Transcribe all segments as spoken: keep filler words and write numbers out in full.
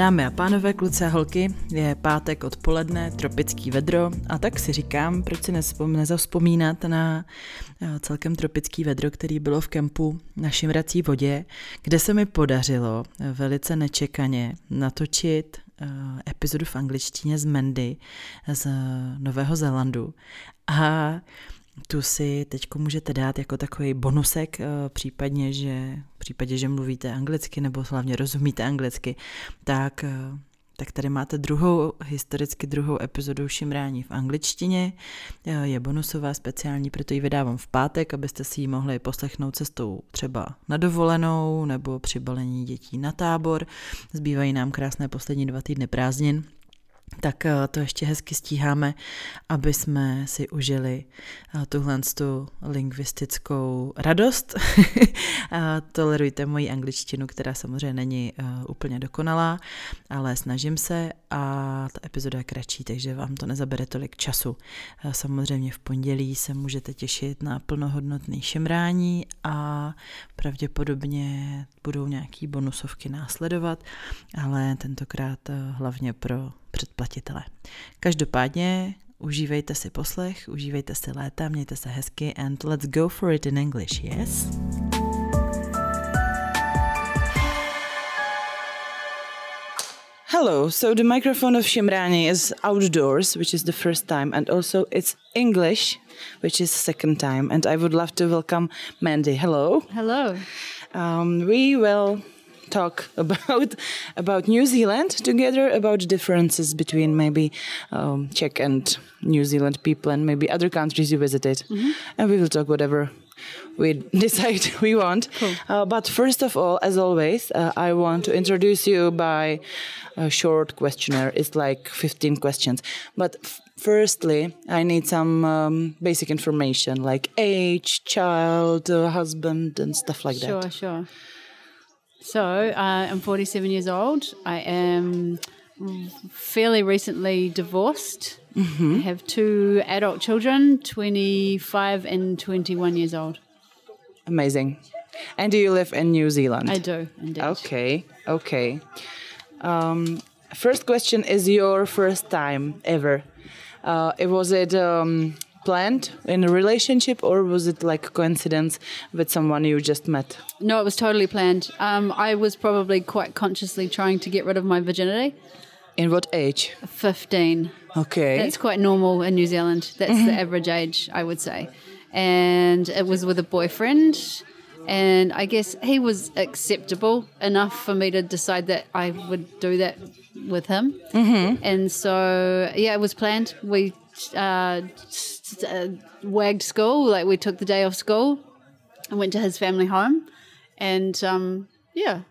Dámy a pánové, kluci a holky, je pátek odpoledne, tropický vedro a tak si říkám, proč si nezavzpomínat na celkem tropický vedro, který bylo v kempu na Šimrací vodě, kde se mi podařilo velice nečekaně natočit epizodu v angličtině z Mandy z Nového Zélandu a tu si teď můžete dát jako takový bonusek, případně, že, v případě, že mluvíte anglicky nebo hlavně rozumíte anglicky, tak, tak tady máte druhou, historicky druhou epizodu Šimrání v angličtině. Je bonusová, speciální, proto ji vydávám v pátek, abyste si ji mohli poslechnout cestou třeba na dovolenou nebo při balení dětí na tábor. Zbývají nám krásné poslední dva týdny prázdnin. Tak to ještě hezky stíháme, aby jsme si užili tuhle tu lingvistickou radost. Tolerujte moji angličtinu, která samozřejmě není úplně dokonalá, ale snažím se a ta epizoda je kratší, takže vám to nezabere tolik času. Samozřejmě v pondělí se můžete těšit na plnohodnotný šimrání a pravděpodobně budou nějaký bonusovky následovat, ale tentokrát hlavně pro předplatitele. Každopádně užívejte si poslech, užívejte si léta, mějte se hezky and let's go for it in English, yes? Hello, so the microphone of Shimrani is outdoors, which is the first time, and also it's English, which is second time, and I would love to welcome Mandy. Hello. Hello. Um, we will talk about about New Zealand together, about differences between maybe um, Czech and New Zealand people and maybe other countries you visited. Mm-hmm. And we will talk whatever we decide we want. Cool. Uh, but first of all, as always, uh, I want to introduce you by a short questionnaire. It's like fifteen questions. But f- firstly, I need some um, basic information like age, child, uh, husband and stuff like sure, that. Sure, sure. So uh, I'm forty-seven years old. I am fairly recently divorced. Mm-hmm. I have two adult children, twenty-five and twenty-one years old. Amazing. And do you live in New Zealand? I do, indeed. Okay, okay. Um, first question is your first time ever. Uh, was it um, planned in a relationship or was it like coincidence with someone you just met? No, it was totally planned. Um, I was probably quite consciously trying to get rid of my virginity. In what age? fifteen. Okay. That's quite normal in New Zealand. That's mm-hmm. the average age, I would say. And it was with a boyfriend. And I guess he was acceptable enough for me to decide that I would do that with him. Mm-hmm. And so, yeah, it was planned. We uh, wagged school. Like, we took the day off school and went to his family home. And, um, yeah.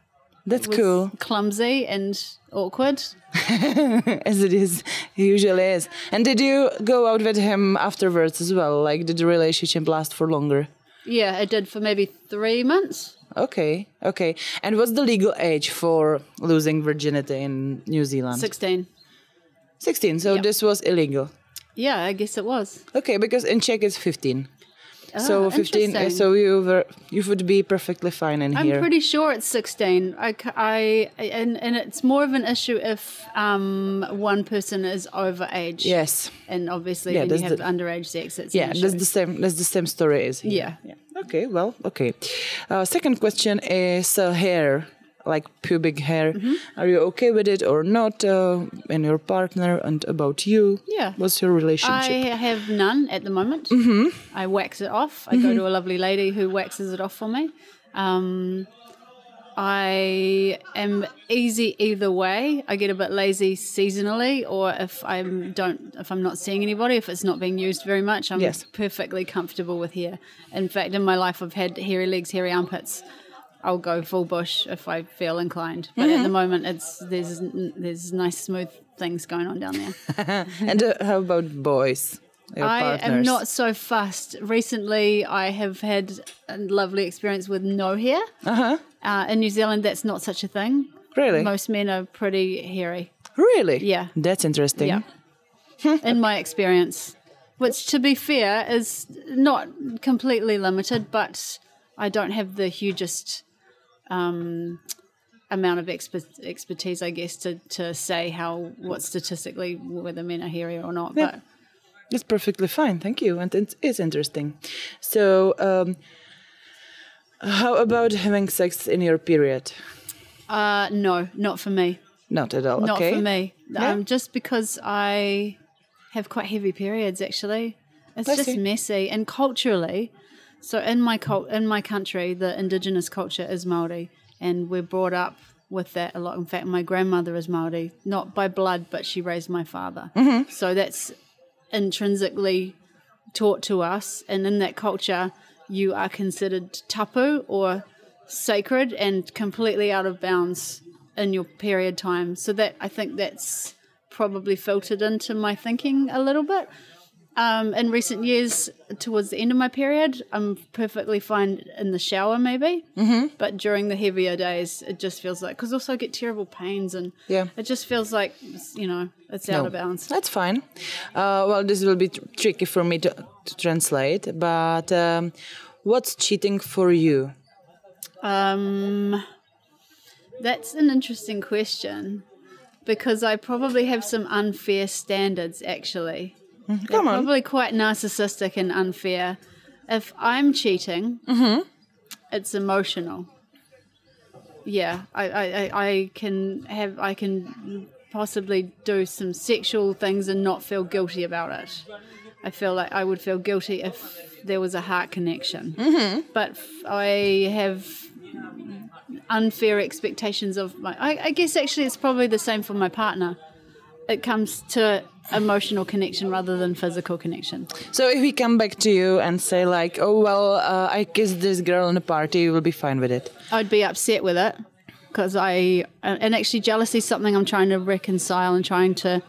That's it was cool. Clumsy and awkward. As it is, usually is. And did you go out with him afterwards as well? Like, did the relationship last for longer? Yeah, it did for maybe three months. Okay, okay. And what's the legal age for losing virginity in New Zealand? sixteen. sixteen, so yep. This was illegal? Yeah, I guess it was. Okay, because in Czech it's fifteen. Oh, so fifteen, so you were, you would be perfectly fine in I'm here. I'm pretty sure it's sixteen. I, I, and, and it's more of an issue if um, one person is overage. Yes. And obviously yeah, when you have the, underage sex, it's yeah, an issue. Yeah, that's the same, that's the same story is here. Yeah. yeah. Okay, well, okay. Uh, second question is uh, hair, like pubic hair. Mm-hmm. Are you okay with it or not? Uh, and your partner and about you? Yeah. What's your relationship? I have none at the moment. Mm-hmm. I wax it off. I mm-hmm. go to a lovely lady who waxes it off for me. Um, I am easy either way. I get a bit lazy seasonally, or if I don't, if I'm not seeing anybody, if it's not being used very much, I'm yes. perfectly comfortable with hair. In fact, in my life, I've had hairy legs, hairy armpits. I'll go full bush if I feel inclined. But mm-hmm. at the moment, it's there's there's nice, smooth things going on down there. And uh, how about boys? Your I partners? Am not so fussed. Recently, I have had a lovely experience with no hair. Uh-huh. Uh, in New Zealand, that's not such a thing. Really? Most men are pretty hairy. Really? Yeah. That's interesting. Yeah. In my experience, which, to be fair, is not completely limited, but I don't have the hugest... Um, amount of exper expertise, I guess, to, to say how, what statistically, whether men are hairy or not. Yeah. But it's perfectly fine. Thank you. And it is interesting. So um, how about having sex in your period? Uh, no, not for me. Not at all. Not okay. for me. Yeah. Um, just because I have quite heavy periods, actually. It's Let's just see. messy. And culturally, so in my cult, in my country, the indigenous culture is Maori, and we're brought up with that a lot. In fact, my grandmother is Maori, not by blood, but she raised my father. Mm-hmm. So that's intrinsically taught to us. And in that culture, you are considered tapu or sacred and completely out of bounds in your period time. So that, I think that's probably filtered into my thinking a little bit. Um, in recent years, towards the end of my period, I'm perfectly fine in the shower maybe, mm-hmm. but during the heavier days, it just feels like, because also I get terrible pains and yeah. it just feels like, you know, it's no. out of bounds. That's fine. Uh, well, this will be tr tricky for me to, to translate, but um, what's cheating for you? Um, that's an interesting question, because I probably have some unfair standards, actually. Come They're on. Probably quite narcissistic and unfair. If I'm cheating, mm-hmm. it's emotional. Yeah, I, I, I can have, I can possibly do some sexual things and not feel guilty about it. I feel like I would feel guilty if there was a heart connection. Mm-hmm. But I have unfair expectations of my. I, I guess actually it's probably the same for my partner. It comes to emotional connection rather than physical connection. So if we come back to you and say like, oh, well, uh, I kissed this girl in a party, you will be fine with it? I'd be upset with it, because I, and actually jealousy is something I'm trying to reconcile and trying to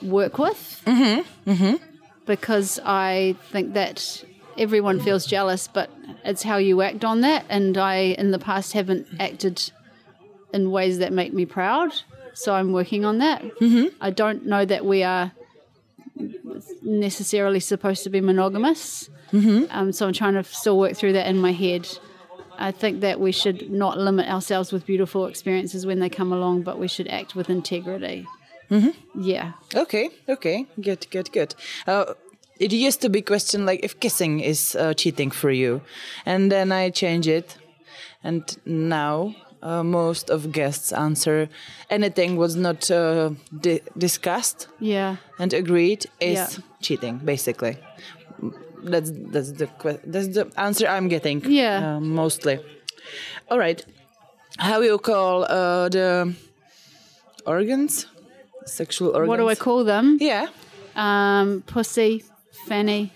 work with. Mm-hmm. Mm-hmm. Because I think that everyone feels jealous, but it's how you act on that. And I, in the past, haven't acted in ways that make me proud. So I'm working on that. Mm-hmm. I don't know that we are necessarily supposed to be monogamous. Mm-hmm. um, so I'm trying to still work through that in my head. I think that we should not limit ourselves with beautiful experiences when they come along, but we should act with integrity. Mm-hmm. Yeah. Okay, okay. Good, good, good. Uh, it used to be question like if kissing is uh, cheating for you. And then I change it. And now... Uh, most of guests answer anything was not uh, di discussed yeah. and agreed is yeah. cheating, basically. That's that's the que that's the answer I'm getting. Yeah, uh, mostly. All right, how you call uh, the organs, sexual organs? What do I call them? Yeah, um, pussy, fanny,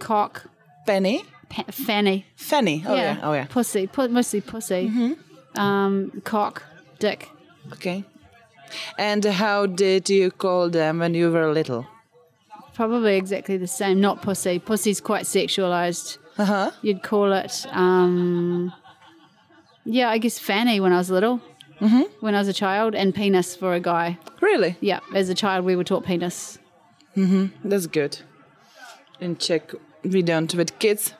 cock, penny, P fanny, fanny. Oh yeah, yeah. oh yeah, pussy, P mostly pussy. Mm-hmm. Um, cock, dick. Okay. And how did you call them when you were little? Probably exactly the same. Not pussy. Pussy's quite sexualized. Uh huh. You'd call it, um, yeah, I guess fanny when I was little. Mm-hmm. When I was a child, and penis for a guy. Really? Yeah. As a child, we were taught penis. Mm-hmm. That's good. In Czech, we don't with kids.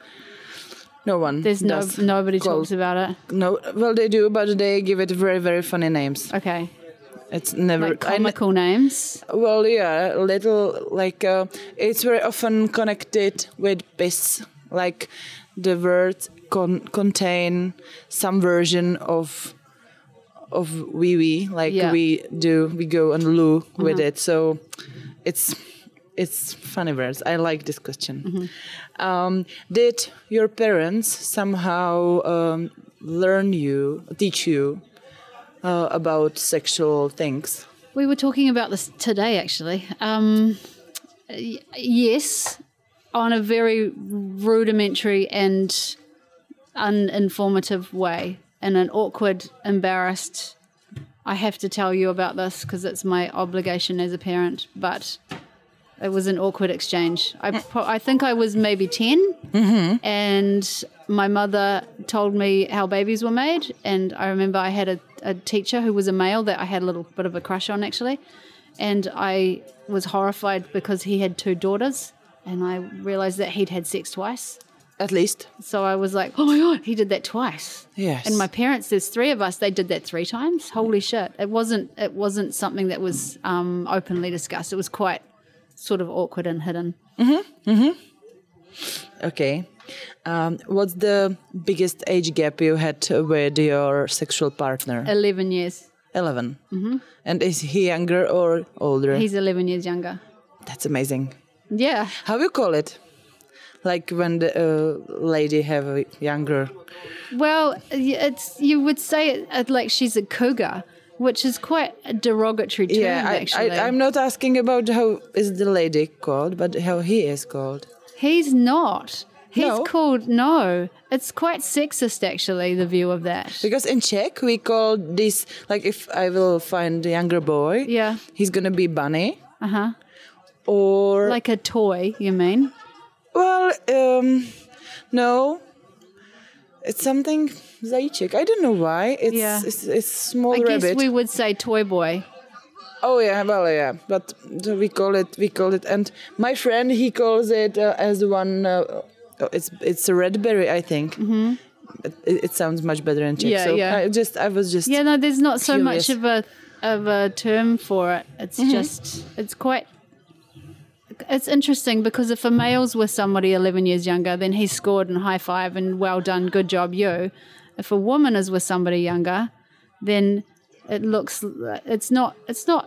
No one. There's no nobody call. talks about it. No, well they do, but they give it very very funny names. Okay. It's never like comical I, names. Well, yeah, little like uh, it's very often connected with piss. Like the words con contain some version of of wee wee. Like yeah. we do, we go and loo uh-huh. with it. So it's. It's funny words. I like this question. Mm-hmm. um, did your parents somehow um, learn you, teach you uh, about sexual things? We were talking about this today, actually. Um, yes, on a very rudimentary and uninformative way, in an awkward, embarrassed, I have to tell you about this because it's my obligation as a parent, but... It was an awkward exchange. I, I think I was maybe ten, mm-hmm. and my mother told me how babies were made, and I remember I had a, a teacher who was a male that I had a little bit of a crush on, actually, and I was horrified because he had two daughters, and I realised that he'd had sex twice, At least. So I was like, oh, my God, he did that twice. Yes. And my parents, there's three of us, they did that three times. Holy shit. It wasn't it wasn't something that was um, openly discussed. It was quite sort of awkward and hidden. Mm-hmm. Mm-hmm. Okay. Um, what's the biggest age gap you had with your sexual partner? eleven years. eleven. Mm-hmm. And is he younger or older? He's eleven years younger. That's amazing. Yeah. How do you call it? Like when the uh, lady have a younger... Well, it's you would say it, it like she's a cougar, which is quite a derogatory term, yeah, I, actually. I, I'm not asking about how is the lady called, but how he is called. He's not. He's no. called, no. It's quite sexist, actually, the view of that. Because in Czech, we call this, like if I will find a younger boy, yeah, he's going to be bunny. Uh-huh. Or... Like a toy, you mean? Well, um, no, it's something zajíček. I don't know why. It's yeah. it's, it's small I rabbit. I guess we would say toy boy. Oh yeah, well yeah, but we call it we call it. And my friend he calls it uh, as one. Uh, it's it's a red berry, I think. Mm-hmm. It, it sounds much better in Czech. Yeah, so yeah. I just I was just yeah. No, there's not curious. so much of a of a term for it. It's mm-hmm. just it's quite. It's interesting because if a male's with somebody eleven years younger, then he's scored and high five and well done, good job, you. If a woman is with somebody younger, then it looks it's not it's not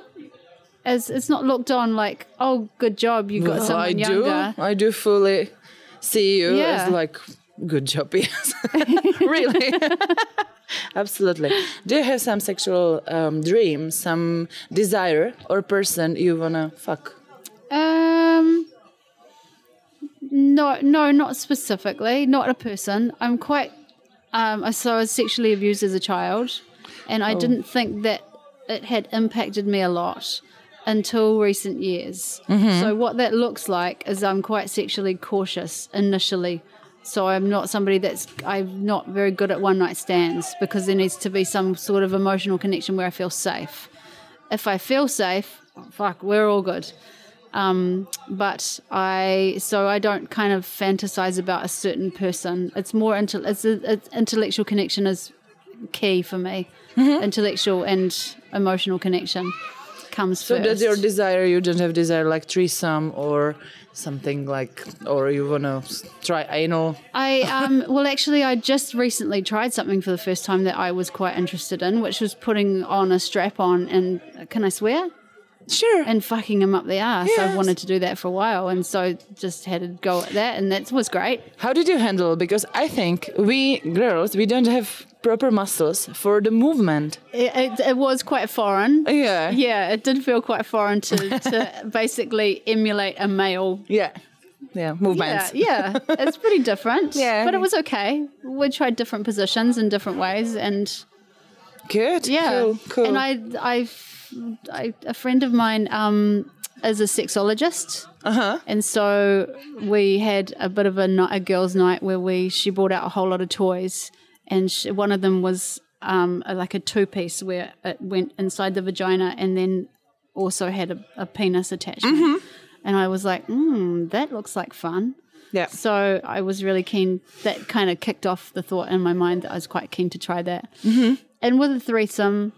as it's not looked on like oh good job you got well, someone I younger. Do. I do fully see you yeah. as like good job, yes. Really, absolutely. Do you have some sexual um, dream, some desire or person you wanna fuck? Um, no, no, not specifically, not a person. I'm quite, um, so I was sexually abused as a child and I oh. didn't think that it had impacted me a lot until recent years. Mm-hmm. So what that looks like is I'm quite sexually cautious initially. So I'm not somebody that's, I'm not very good at one night stands because there needs to be some sort of emotional connection where I feel safe. If I feel safe, fuck, we're all good. Um, but I, so I don't kind of fantasize about a certain person. It's more, inte- it's a, it's intellectual connection is key for me. Mm-hmm. Intellectual and emotional connection comes so first. So that's your desire, you don't have desire like threesome or something like, or you want to try anal? I, um, well actually I just recently tried something for the first time that I was quite interested in, which was putting on a strap on and, can I swear? Sure. And fucking him up the ass. Yes. I've wanted to do that for a while and so just had a go at that and that was great. How did you handle? Because I think we girls, we don't have proper muscles for the movement. It, it, it was quite foreign. Yeah. Yeah, it did feel quite foreign to, to basically emulate a male. Yeah. Yeah, movements. Yeah, yeah. It's pretty different. Yeah. But it was okay. We tried different positions in different ways and... Good. Yeah. Cool, cool. And I, I've... I, a friend of mine um, is a sexologist, uh-huh. and so we had a bit of a, night, a girls' night where we she brought out a whole lot of toys, and she, one of them was um, a, like a two-piece where it went inside the vagina and then also had a, a penis attachment. Mm-hmm. And I was like, mm, that looks like fun. Yeah. So I was really keen. That kind of kicked off the thought in my mind that I was quite keen to try that. Mm-hmm. And with a threesome.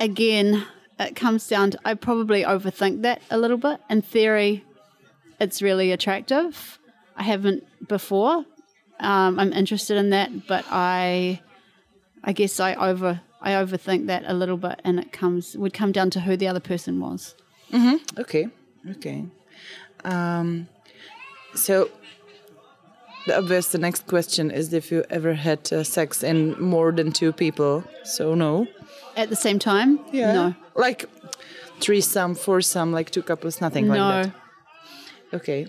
Again, it comes down to I probably overthink that a little bit. In theory, it's really attractive. I haven't before. Um, I'm interested in that, but I, I guess I over I overthink that a little bit, and it comes would come down to who the other person was. Mm-hmm. Okay, okay. Um, so the obvious, the next question is if you ever had uh, sex in more than two people. So no. At the same time? Yeah. No. Like threesome, foursome, like two couples, nothing no. like that? No. Okay.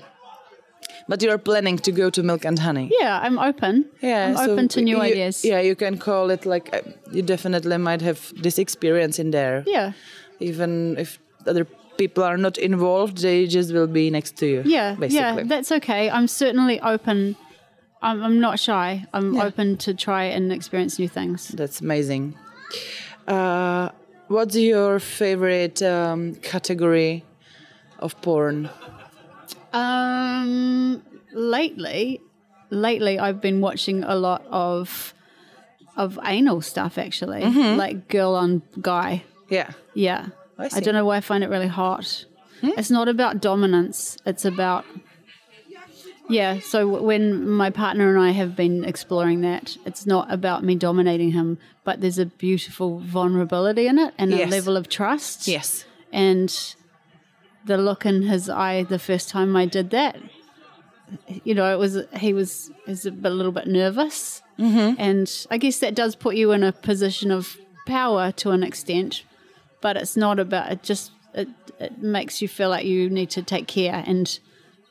But you're planning to go to Milk and Honey? Yeah, I'm open. Yeah, I'm so open to new you, ideas. Yeah, you can call it like, uh, you definitely might have this experience in there. Yeah. Even if other people are not involved, they just will be next to you. Yeah, basically. Yeah, that's okay. I'm certainly open. I'm, I'm not shy. I'm yeah. open to try and experience new things. That's amazing. Uh, what's your favorite um, category of porn? Um, lately, lately I've been watching a lot of of anal stuff, actually, mm-hmm. like girl on guy. Yeah. Yeah. I, I don't know why I find it really hot. Hmm? It's not about dominance. It's about, yeah, so when my partner and I have been exploring that, it's not about me dominating him, but there's a beautiful vulnerability in it and yes. a level of trust. Yes. And the look in his eye the first time I did that, you know, it was he was, he was a little bit nervous. Mm-hmm. And I guess that does put you in a position of power to an extent, but it's not about, it just, it, it makes you feel like you need to take care and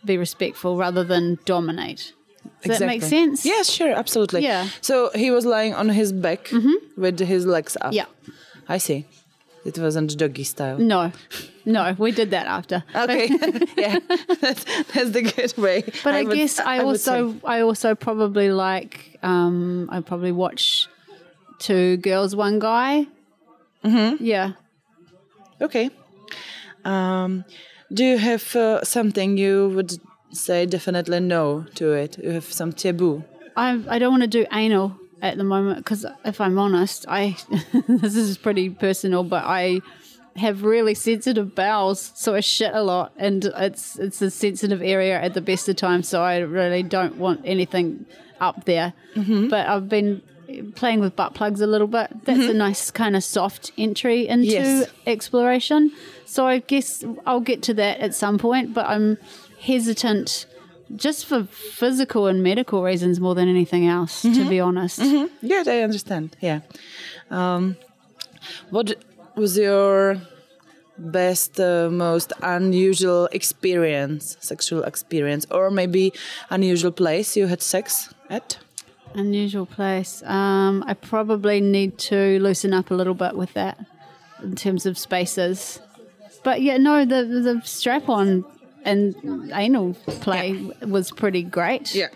be respectful rather than dominate. Does exactly. that make sense? Yes, sure, absolutely. Yeah. So he was lying on his back mm-hmm. with his legs up. Yeah. I see. It wasn't doggy style. No, no, we did that after. Okay, yeah, that's, that's the good way. But I, I would, guess I, I also, I also probably like, um, I probably watch Two Girls, One Guy. Mm-hmm. Yeah. Okay. Um, do you have uh, something you would say definitely no to it? You have some taboo? I I don't want to do anal at the moment because if I'm honest, I this is pretty personal, but I have really sensitive bowels, so I shit a lot, and it's it's a sensitive area at the best of times, so I really don't want anything up there. Mm-hmm. But I've been playing with butt plugs a little bit. That's mm-hmm. a nice kind of soft entry into yes. exploration. So I guess I'll get to that at some point, but I'm hesitant just for physical and medical reasons more than anything else, mm-hmm. to be honest. Mm-hmm. Yeah, I understand. Yeah. Um, what was your best, uh, most unusual experience, sexual experience, or maybe unusual place you had sex at? Unusual place. Um, I probably need to loosen up a little bit with that in terms of spaces. But yeah, no, the the strap-on and anal play yeah. was pretty great. Yeah.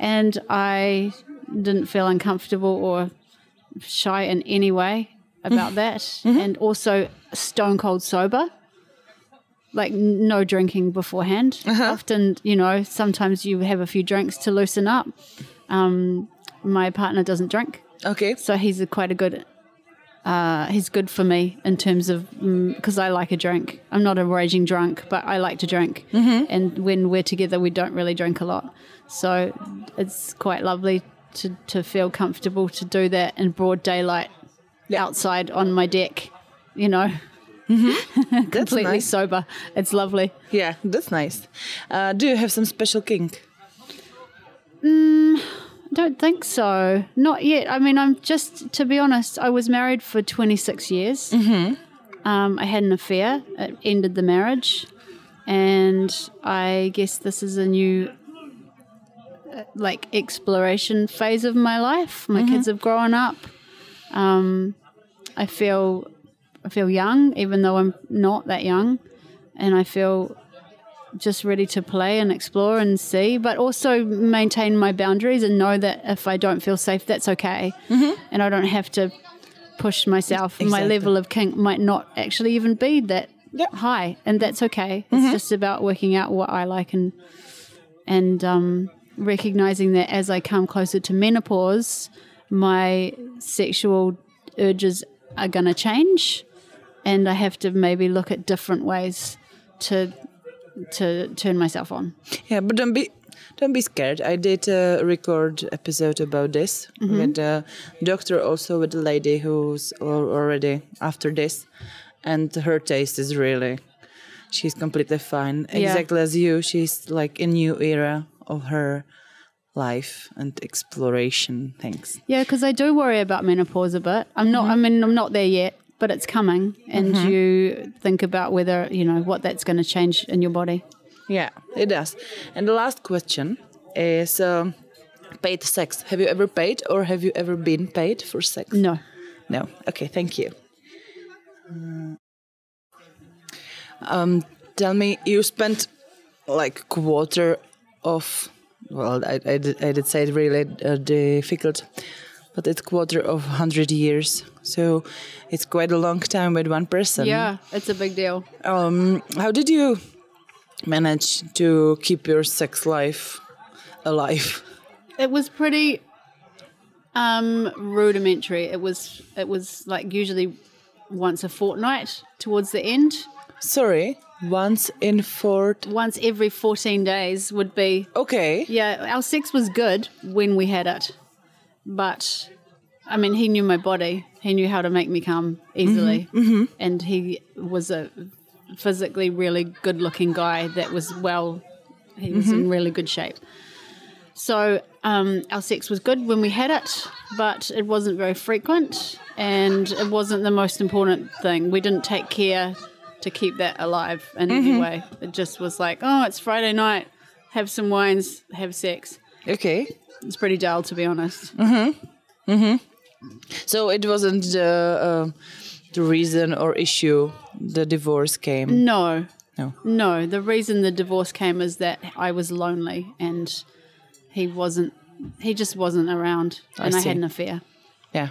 And I didn't feel uncomfortable or shy in any way about that. Mm-hmm. And also stone cold sober. Like no drinking beforehand. Uh-huh. Often, you know, sometimes you have a few drinks to loosen up. Um, my partner doesn't drink. Okay. So he's a quite a good, uh, he's good for me in terms of, because um, I like a drink. I'm not a raging drunk, but I like to drink. Mm-hmm. And when we're together, we don't really drink a lot. So it's quite lovely to, to feel comfortable to do that in broad daylight yeah. outside on my deck, you know, mm-hmm. completely nice. Sober. It's lovely. Yeah, that's nice. Uh, do you have some special kink? Mm, don't think so. Not yet. I mean, I'm just, to be honest, I was married for twenty-six years. Mm-hmm. Um, I had an affair. It ended the marriage. And I guess this is a new, uh, like, exploration phase of my life. My mm-hmm. kids have grown up. Um, I feel, I feel young, even though I'm not that young. And I feel just ready to play and explore and see, but also maintain my boundaries and know that if I don't feel safe, that's okay. Mm-hmm. And I don't have to push myself. Exactly. My level of kink might not actually even be that yep. high, and that's okay. Mm-hmm. It's just about working out what I like and and um, recognizing that as I come closer to menopause, my sexual urges are going to change, and I have to maybe look at different ways to to turn myself on. Yeah, but don't be don't be scared. I did a record episode about this mm-hmm. with a doctor, also with a lady who's already after this, and her taste is really, she's completely fine. Yeah. Exactly as you, she's like a new era of her life and exploration things. Yeah, because I do worry about menopause a bit. I'm not, mm-hmm. I mean, I'm not there yet. But it's coming, and mm-hmm. you think about whether, you know, what that's going to change in your body. Yeah, it does. And the last question is um, paid sex. Have you ever paid or have you ever been paid for sex? No. No. Okay, thank you. Um, tell me, you spent like quarter of, well, I, I, did, I did say it really uh, difficult, but it's quarter of one hundred years. So it's quite a long time with one person. Yeah, it's a big deal. Um, how did you manage to keep your sex life alive? it was pretty um, rudimentary. It was it was like usually once a fortnight towards the end. Sorry, once in fort. Once every fourteen days would be okay. Yeah, our sex was good when we had it, but I mean, he knew my body. He knew how to make me come easily, mm-hmm, mm-hmm. and he was a physically really good-looking guy that was well. He was mm-hmm. in really good shape. So um, our sex was good when we had it, but it wasn't very frequent, and it wasn't the most important thing. We didn't take care to keep that alive in mm-hmm. any way. It just was like, oh, it's Friday night, have some wines, have sex. Okay. It's pretty dull, to be honest. Mm-hmm. Mm-hmm. So it wasn't the, uh, the reason or issue the divorce came? No. No. No, the reason the divorce came is that I was lonely and he wasn't, he just wasn't around and I, I had an affair. Yeah.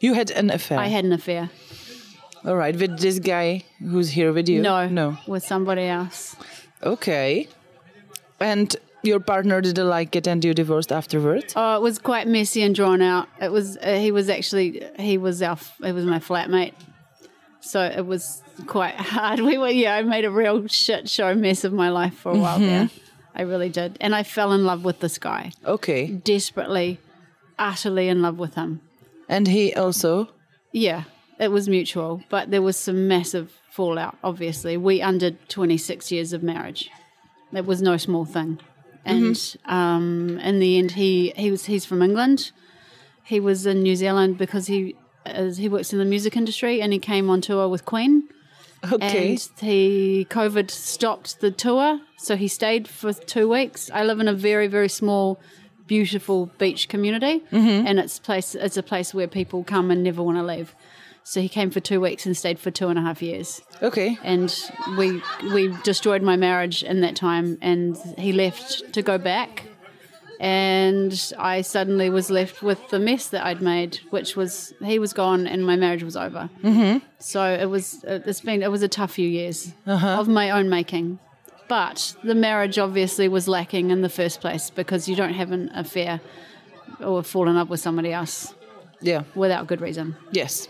You had an affair? I had an affair. All right, with this guy who's here with you? No. No. With somebody else. Okay. And your partner didn't like it and you divorced afterwards? Oh, it was quite messy and drawn out. It was, uh, he was actually, he was our, he was my flatmate. So it was quite hard. We were, yeah, I made a real shit show mess of my life for a while mm-hmm. there. I really did. And I fell in love with this guy. Okay. Desperately, utterly in love with him. And he also? Yeah, it was mutual. But there was some massive fallout, obviously. We under twenty-six years of marriage. It was no small thing. And mm-hmm. um, in the end, he, he was he's from England. He was in New Zealand because he... As he works in the music industry and he came on tour with Queen. Okay. And he, COVID stopped the tour, so he stayed for two weeks. I live in a very, very small, beautiful beach community, mm-hmm. and it's place. It's a place where people come and never want to leave. So he came for two weeks and stayed for two and a half years. Okay. And we we destroyed my marriage in that time, and he left to go back. And I suddenly was left with the mess that I'd made, which was he was gone and my marriage was over. Mm-hmm. So it was it's been it was a tough few years uh-huh. of my own making, but the marriage obviously was lacking in the first place because you don't have an affair or fall in love with somebody else, yeah, without good reason. Yes,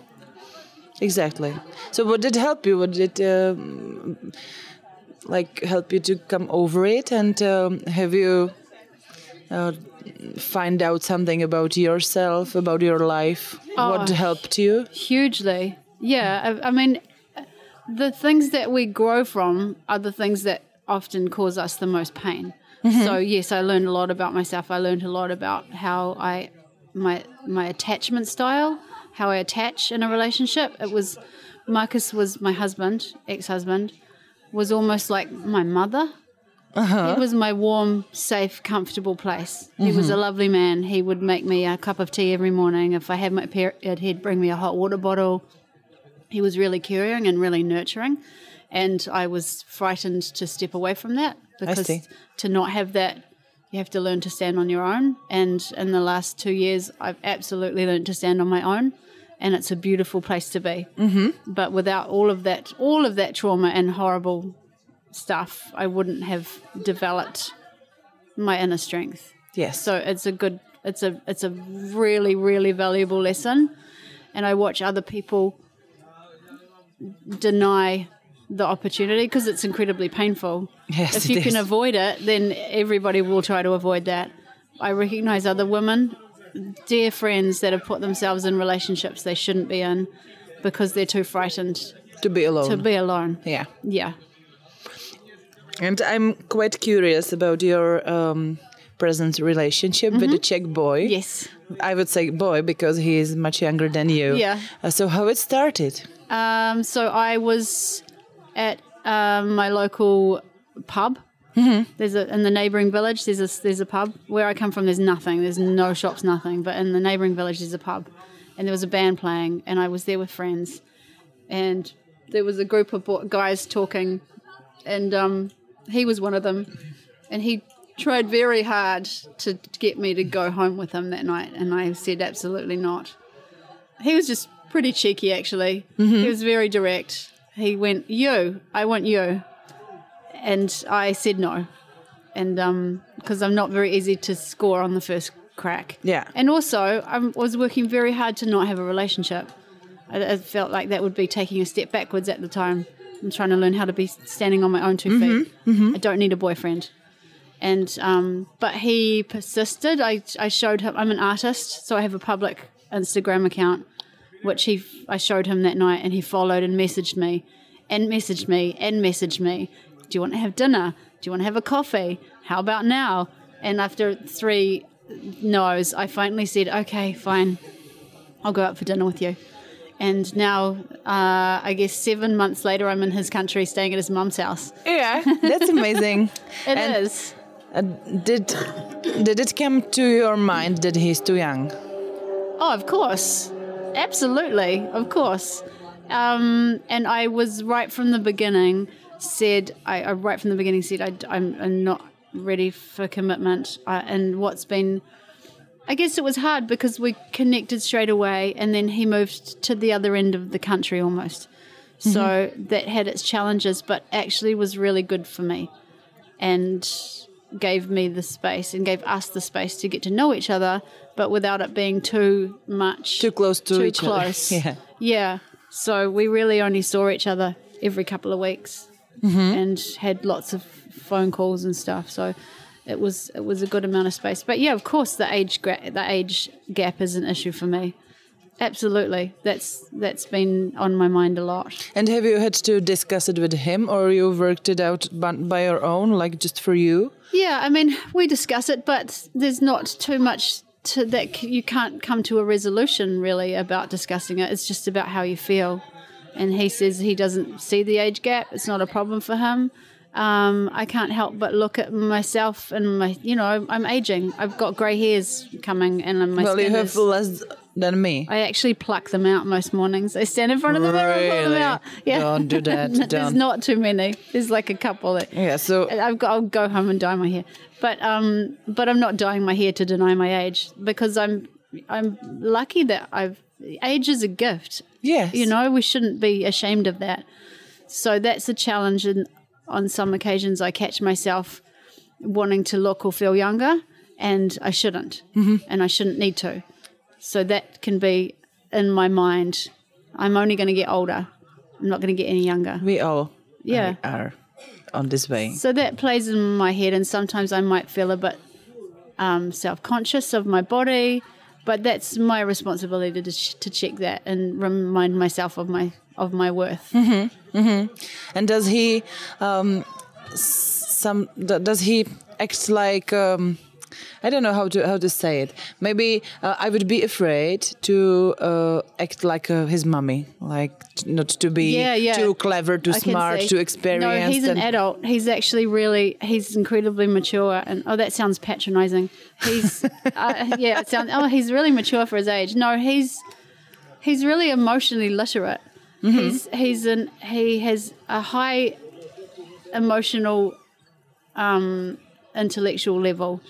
exactly. So what did help you? What did um, like help you to come over it and um, have you? Uh, find out something about yourself, about your life. Oh, what helped you? Hugely. Yeah. I, I mean, the things that we grow from are the things that often cause us the most pain. Mm-hmm. So, yes, I learned a lot about myself. I learned a lot about how I, my my attachment style, how I attach in a relationship. It was, Marcus was my husband, ex-husband, was almost like my mother. Uh-huh. He was my warm, safe, comfortable place. Mm-hmm. He was a lovely man. He would make me a cup of tea every morning. If I had my period, he'd bring me a hot water bottle. He was really caring and really nurturing. And I was frightened to step away from that because to not have that, you have to learn to stand on your own. And in the last two years, I've absolutely learned to stand on my own. And it's a beautiful place to be. Mm-hmm. But without all of that, all of that trauma and horrible stuff, I wouldn't have developed my inner strength. Yes. So it's a good, it's a, it's a really, really valuable lesson. And I watch other people deny the opportunity because it's incredibly painful. Yes. If you can avoid it, then everybody will try to avoid that. I recognize other women, dear friends that have put themselves in relationships they shouldn't be in because they're too frightened to be alone. To be alone. Yeah. Yeah. And I'm quite curious about your um, present relationship mm-hmm. with the Czech boy. Yes. I would say boy because he is much younger than you. Yeah. Uh, so how it started? Um, so I was at uh, my local pub. Mm-hmm. There's a, in the neighbouring village, there's a, there's a pub. Where I come from, there's nothing. There's no shops, nothing. But in the neighbouring village, there's a pub. And there was a band playing. And I was there with friends. And there was a group of bo- guys talking. And... um. He was one of them, and he tried very hard to get me to go home with him that night, and I said absolutely not. He was just pretty cheeky, actually. Mm-hmm. He was very direct. He went, you, I want you. And I said no, and um, because I'm not very easy to score on the first crack. Yeah. And also, I was working very hard to not have a relationship. I, I felt like that would be taking a step backwards at the time. I'm trying to learn how to be standing on my own two mm-hmm. feet. Mm-hmm. I don't need a boyfriend. And um, but he persisted. I I showed him. I'm an artist, so I have a public Instagram account, which he I showed him that night, and he followed and messaged me, and messaged me, and messaged me. Do you want to have dinner? Do you want to have a coffee? How about now? And after three no's, I finally said, okay, fine, I'll go out for dinner with you. And now, uh, I guess seven months later, I'm in his country staying at his mum's house. Yeah, that's amazing. It and is. Did, did it come to your mind that he's too young? Oh, of course. Absolutely, of course. Um, and I was right from the beginning said, I, I right from the beginning said, I, I'm, I'm not ready for commitment. Uh, and what's been... I guess it was hard because we connected straight away and then he moved to the other end of the country almost. Mm-hmm. So that had its challenges, but actually was really good for me and gave me the space and gave us the space to get to know each other, but without it being too much. Too close to too each close. Other. Yeah. Yeah. So we really only saw each other every couple of weeks mm-hmm. and had lots of phone calls and stuff. So... It was it was a good amount of space, but yeah, of course, the age gra- the age gap is an issue for me. Absolutely, that's that's been on my mind a lot. And have you had to discuss it with him, or you worked it out by your own, like just for you? Yeah, I mean, we discuss it, but there's not too much to that. C- you can't come to a resolution really about discussing it. It's just about how you feel. And he says he doesn't see the age gap; it's not a problem for him. Um, I can't help but look at myself and my, you know, I'm aging. I've got grey hairs coming and my well, skin Well, you have less than me. I actually pluck them out most mornings. I stand in front of the mirror really? and pluck them out. Yeah. Don't do that. Don't. There's not too many. There's like a couple. That, yeah, so... I've got, I'll go home and dye my hair. But um, but I'm not dyeing my hair to deny my age because I'm I'm lucky that I've... Age is a gift. Yes. You know, we shouldn't be ashamed of that. So that's a challenge and... On some occasions, I catch myself wanting to look or feel younger, and I shouldn't, mm-hmm. and I shouldn't need to. So that can be in my mind. I'm only going to get older. I'm not going to get any younger. We all yeah. are on this way. So that plays in my head, and sometimes I might feel a bit um, self-conscious of my body, but that's my responsibility to, ch- to check that and remind myself of my of my worth. Mm-hmm. Mm-hmm. And does he um, some does he act like um, I don't know how to how to say it. Maybe uh, I would be afraid to uh, act like uh, his mummy, like t- not to be yeah, yeah. too clever, too I smart, too experienced. No, he's an adult. He's actually really he's incredibly mature. And oh, that sounds patronizing. He's uh, yeah, it sounds oh, he's really mature for his age. No, he's he's really emotionally literate. Mm-hmm. He's he's an he has a high emotional, um, intellectual level.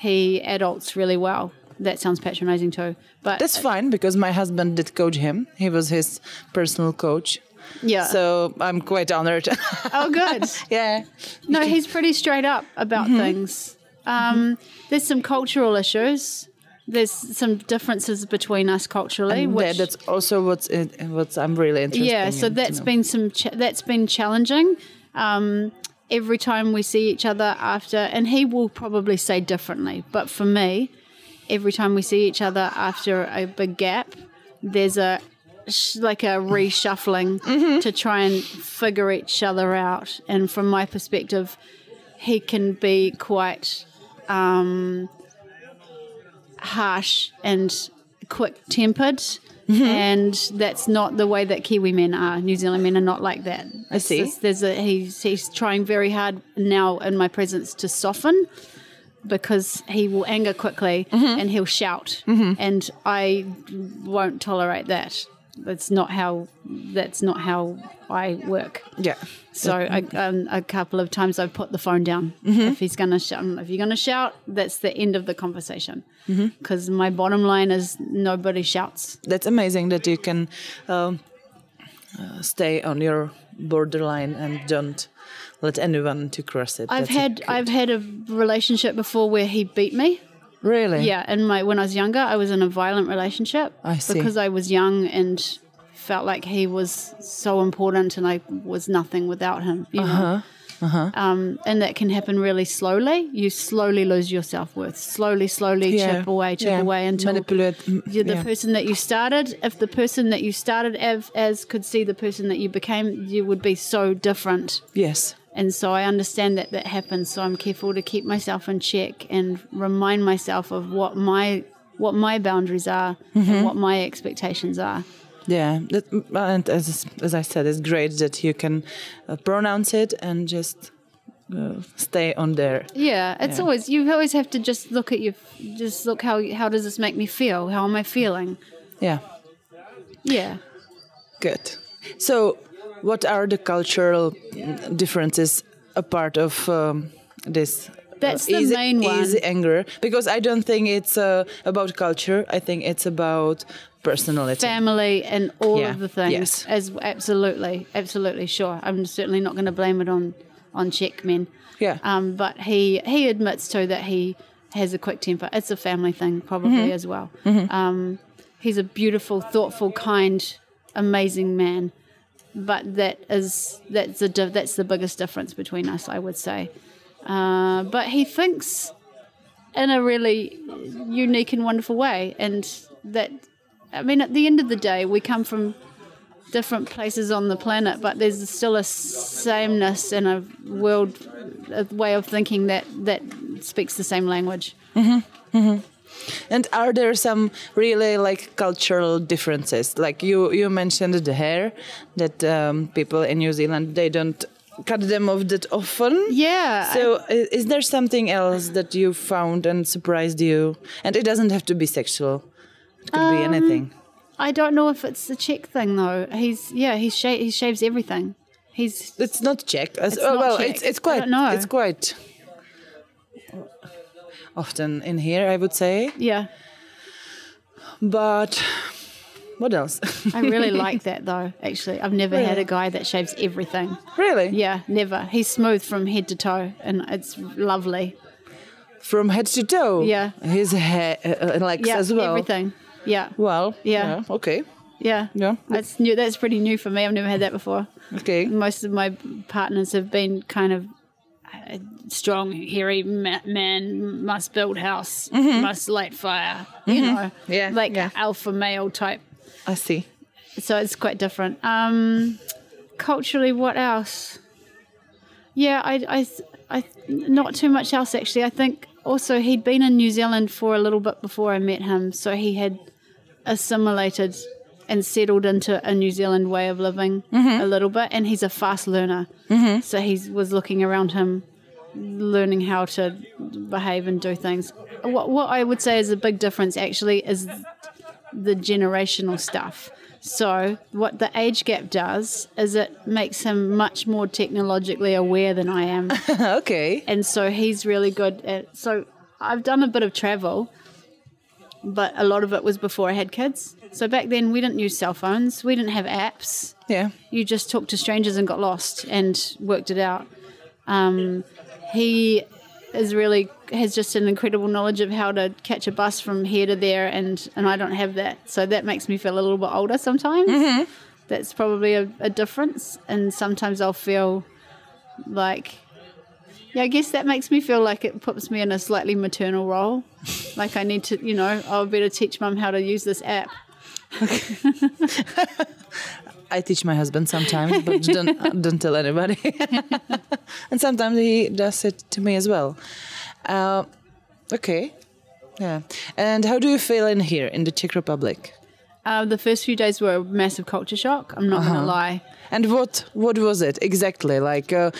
He adults really well. That sounds patronizing too, but that's fine because my husband did coach him. He was his personal coach. Yeah. So I'm quite honored. Oh, good. Yeah. No, he's pretty straight up about mm-hmm. things. Um, mm-hmm. There's some cultural issues. There's some differences between us culturally. And which, yeah, that's also what's in, what's I'm really interested in. Yeah, so in that's been some cha- that's been challenging. Um, every time we see each other after, and he will probably say differently, but for me, every time we see each other after a big gap, there's a sh- like a reshuffling mm-hmm. to try and figure each other out. And from my perspective, he can be quite. Um, harsh and quick-tempered mm-hmm. and that's not the way that Kiwi men are. New Zealand men are not like that. I see. It's, there's a, he's, he's trying very hard now in my presence to soften because he will anger quickly mm-hmm. and he'll shout mm-hmm. and I won't tolerate that. That's not how that's not how I work. Yeah. So I, um, a couple of times I've put the phone down. Mm-hmm. If he's gonna shout, if you're gonna shout, that's the end of the conversation. Because mm-hmm. my bottom line is nobody shouts. That's amazing that you can um, uh, stay on your borderline and don't let anyone to cross it. I've that's had I've had a relationship before where he beat me Really? Yeah. And my when I was younger, I was in a violent relationship. I see. Because I was young and felt like he was so important and I was nothing without him. You uh-huh. know? Uh-huh. Um, and that can happen really slowly. You slowly lose your self-worth. Slowly, slowly yeah. chip away, chip yeah. away until Manipulate. You're the yeah. person that you started. If the person that you started as, as could see the person that you became, you would be so different. Yes. And so I understand that that happens. So I'm careful to keep myself in check and remind myself of what my what my boundaries are mm-hmm. and what my expectations are. Yeah, that, and as as I said, it's great that you can uh, pronounce it and just uh, stay on there. Yeah, it's yeah. always you always have to just look at your just look how how does this make me feel? How am I feeling? Yeah, yeah, good. So, what are the cultural differences apart of um, this? That's the easy, main one. Easy anger, because I don't think it's uh, about culture. I think it's about personality, family, and all yeah. of the things. Yes. As absolutely, absolutely sure. I'm certainly not going to blame it on on Czech men. Yeah. Um. But he he admits too that he has a quick temper. It's a family thing, probably mm-hmm. as well. Mm-hmm. Um. He's a beautiful, thoughtful, kind, amazing man. But that is that's the that's the biggest difference between us, I would say. Uh. But he thinks in a really unique and wonderful way, and that. I mean, at the end of the day, we come from different places on the planet, but there's still a sameness and a world a way of thinking that, that speaks the same language. Mm-hmm. Mm-hmm. And are there some really like cultural differences? Like you, you mentioned the hair, that um, people in New Zealand, they don't cut them off that often. Yeah. So I, is there something else that you found and surprised you? And it doesn't have to be sexual. It could um, be anything. I don't know if it's the Czech thing though. He's yeah, he sh he shaves everything. He's It's not Czech. It's oh, not well, Czech. it's it's quite I don't know. It's quite often in here, I would say. Yeah. But what else? I really like that though, actually. I've never really? had a guy that shaves everything. Really? Yeah, never. He's smooth from head to toe and it's lovely. From head to toe? Yeah. His hair and uh, legs yeah, as well? Everything. Yeah. Well, yeah. yeah. Okay. Yeah. Yeah. That's new. That's pretty new for me. I've never had that before. Okay. Most of my partners have been kind of uh, strong, hairy man, must build house, mm-hmm. must light fire, mm-hmm. you know. Yeah. Like yeah. alpha male type. I see. So it's quite different. Um, culturally, what else? Yeah, I, I, I, not too much else actually. I think also he'd been in New Zealand for a little bit before I met him, so he had assimilated and settled into a New Zealand way of living mm-hmm. a little bit, and he's a fast learner. Mm-hmm. So he was looking around him, learning how to behave and do things. What, what I would say is a big difference actually is the generational stuff. So what the age gap does is it makes him much more technologically aware than I am. Okay. And so he's really good at... So I've done a bit of travel, but a lot of it was before I had kids. So back then we didn't use cell phones. We didn't have apps. Yeah. You just talked to strangers and got lost and worked it out. Um, he is really... has just an incredible knowledge of how to catch a bus from here to there, and, and I don't have that. So that makes me feel a little bit older sometimes. Mm-hmm. That's probably a, a difference. And sometimes I'll feel like, yeah, I guess that makes me feel like it puts me in a slightly maternal role. Like I need to, you know, I'll better teach mum how to use this app. Okay. I teach my husband sometimes, but don't, don't tell anybody. And sometimes he does it to me as well. Uh, okay. Yeah. And how do you feel in here, in the Czech Republic? Uh, the first few days were a massive culture shock. I'm not uh-huh. going to lie. And what, what was it exactly? Like uh,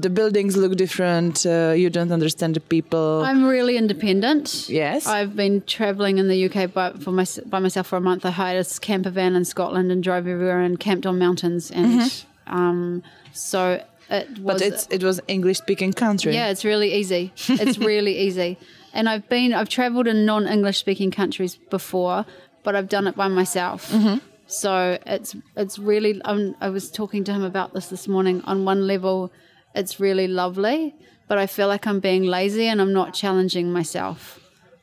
the buildings look different. Uh, you don't understand the people. I'm really independent. Yes. I've been traveling in the U K by, for my, by myself for a month. I hired a camper van in Scotland and drove everywhere and camped on mountains. And mm-hmm. um, so... It was, but it's, it was English-speaking country. Yeah, it's really easy. It's really easy. And I've been, I've travelled in non-English-speaking countries before, but I've done it by myself. Mm-hmm. So it's it's really, I'm, I was talking to him about this this morning. On one level, it's really lovely, but I feel like I'm being lazy and I'm not challenging myself.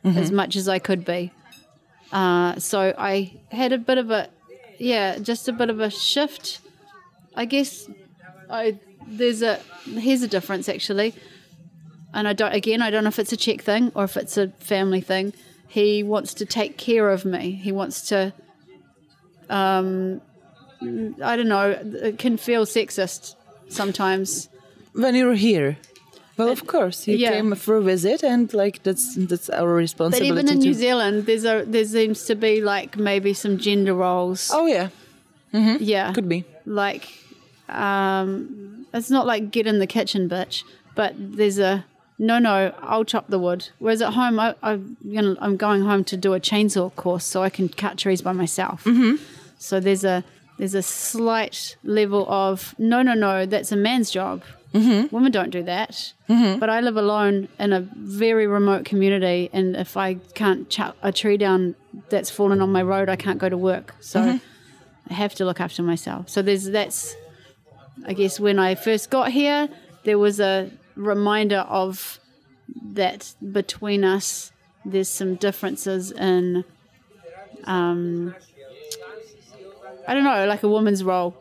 mm-hmm. as much as I could be. Uh, so I had a bit of a, yeah, just a bit of a shift. I guess I there's a, here's a difference actually. And I don't, again, I don't know if it's a Czech thing or if it's a family thing. He wants to take care of me. He wants to, um, I don't know, it can feel sexist sometimes. When you're here. Well, of course, you yeah. came for a visit, and like that's that's our responsibility. But even in New Zealand, there's a there seems to be like maybe some gender roles. Oh yeah, mm-hmm. yeah, could be. Like, um, it's not like get in the kitchen, bitch. But there's a no, no, I'll chop the wood. Whereas at home, I, I you know I'm going home to do a chainsaw course, so I can cut trees by myself. Mm-hmm. So there's a there's a slight level of no, no, no, that's a man's job. Mm-hmm. Women don't do that, mm-hmm. but I live alone in a very remote community, and if I can't chop a tree down that's fallen on my road, I can't go to work, so mm-hmm. I have to look after myself. So there's that's, I guess, when I first got here, there was a reminder of that between us. There's some differences in, um, I don't know, like a woman's role.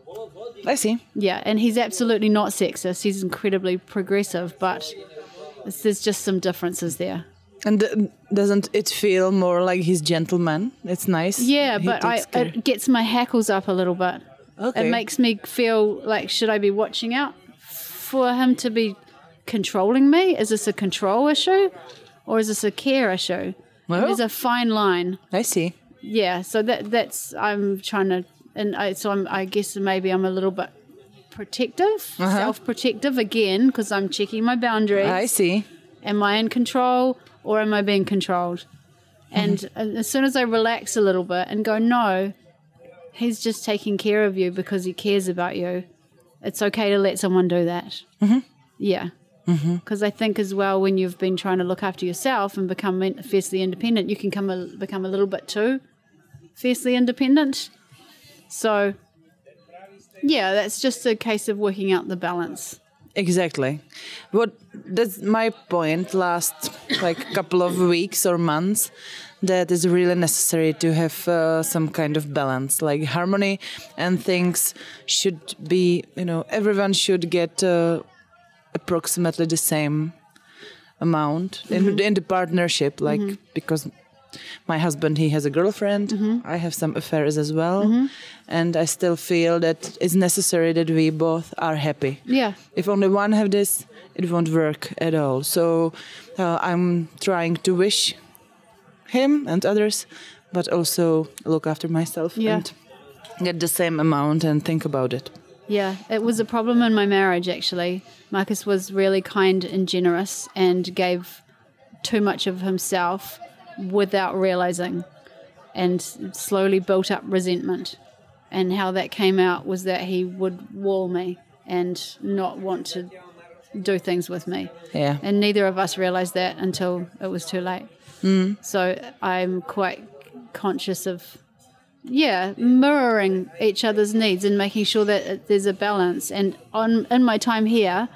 I see. Yeah, and he's absolutely not sexist. He's incredibly progressive, but there's just some differences there. And th- doesn't it feel more like he's gentleman? It's nice. Yeah, he but I, it gets my hackles up a little bit. Okay. It makes me feel like, should I be watching out for him to be controlling me? Is this a control issue or is this a care issue? Well, there's a fine line. I see. Yeah, so that that's I'm trying to... And I, so I'm, I guess maybe I'm a little bit protective, uh-huh. self-protective again, because I'm checking my boundaries. I see. Am I in control or am I being controlled? Mm-hmm. And as soon as I relax a little bit and go, no, he's just taking care of you because he cares about you. It's okay to let someone do that. Mm-hmm. Yeah. Because mm-hmm. I think as well, when you've been trying to look after yourself and become fiercely independent, you can come a, become a little bit too fiercely independent. So, yeah, that's just a case of working out the balance. Exactly. What that's my point last like couple of weeks or months, that is really necessary to have uh, some kind of balance, like harmony, and things should be, you know, everyone should get uh, approximately the same amount mm-hmm. in, in the partnership, like mm-hmm. because... My husband, he has a girlfriend. Mm-hmm. I have some affairs as well. Mm-hmm. And I still feel that it's necessary that we both are happy. Yeah. If only one have this, it won't work at all. So uh, I'm trying to wish him and others, but also look after myself yeah. and get the same amount and think about it. Yeah, it was a problem in my marriage, actually. Marcus was really kind and generous and gave too much of himself without realizing, and slowly built up resentment. And how that came out was that he would wall me and not want to do things with me. Yeah. And neither of us realized that until it was too late. Mm. So I'm quite conscious of, yeah, mirroring each other's needs and making sure that there's a balance. And on in my time here,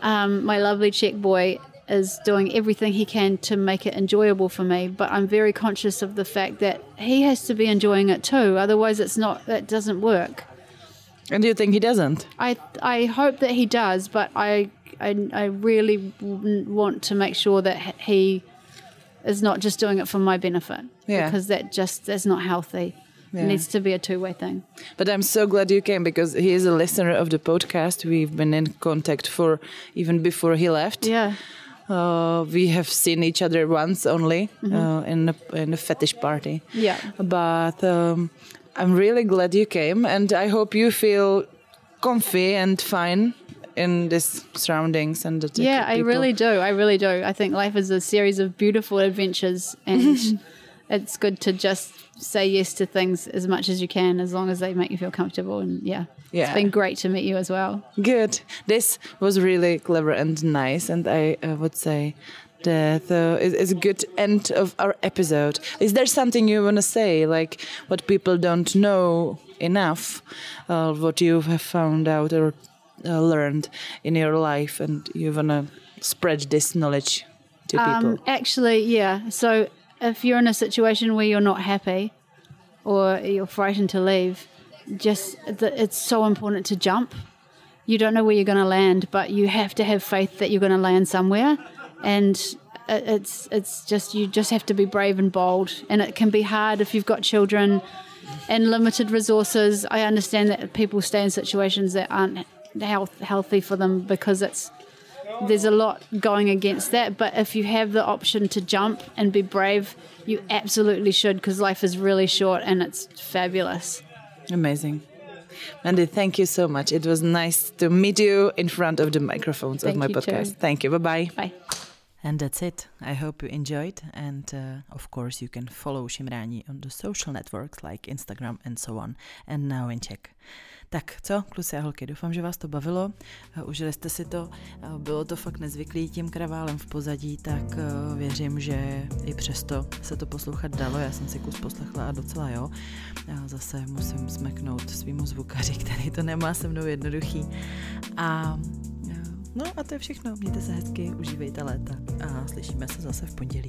um, my lovely Czech boy is doing everything he can to make it enjoyable for me, but I'm very conscious of the fact that he has to be enjoying it too, otherwise it's not, that doesn't work. And do you think he doesn't? I I hope that he does, but I I, I really want to make sure that he is not just doing it for my benefit, yeah. because that just that's not healthy. Yeah. It needs to be a two-way thing. But I'm so glad you came, because he is a listener of the podcast. We've been in contact for even before he left. Yeah. Uh, we have seen each other once only mm-hmm. uh, in a, in a fetish party. Yeah. But um, I'm really glad you came, and I hope you feel comfy and fine in these surroundings. And the yeah, I people. really do. I really do. I think life is a series of beautiful adventures, and it's good to just say yes to things as much as you can, as long as they make you feel comfortable. And yeah. Yeah. It's been great to meet you as well. Good. This was really clever and nice, and I uh, would say that uh, it's a good end of our episode. Is there something you want to say, like what people don't know enough, uh, what you have found out or uh, learned in your life, and you want to spread this knowledge? to um, people? Actually, yeah. So if you're in a situation where you're not happy or you're frightened to leave, just the, it's so important to jump. You don't know where you're going to land, but you have to have faith that you're going to land somewhere. And it, it's it's just you just have to be brave and bold. And it can be hard if you've got children and limited resources. I understand that people stay in situations that aren't health, healthy for them because it's there's a lot going against that. But if you have the option to jump and be brave, you absolutely should, because life is really short and it's fabulous. Amazing. Mandy, thank you so much. It was nice to meet you in front of the microphones thank of my podcast. Too. Thank you. Bye-bye. Bye. And that's it. I hope you enjoyed. And uh, of course, you can follow Šimrání on the social networks like Instagram and so on. And now in Czech. Tak co, kluci a holky, doufám, že vás to bavilo. Užili jste si to. Bylo to fakt nezvyklý tím kraválem v pozadí, tak věřím, že i přesto se to poslouchat dalo. Já jsem si kus poslechla a docela jo. Já zase musím smeknout svýmu zvukaři, který to nemá se mnou jednoduchý. A no a to je všechno. Mějte se hezky, užívejte léta a slyšíme se zase v pondělí.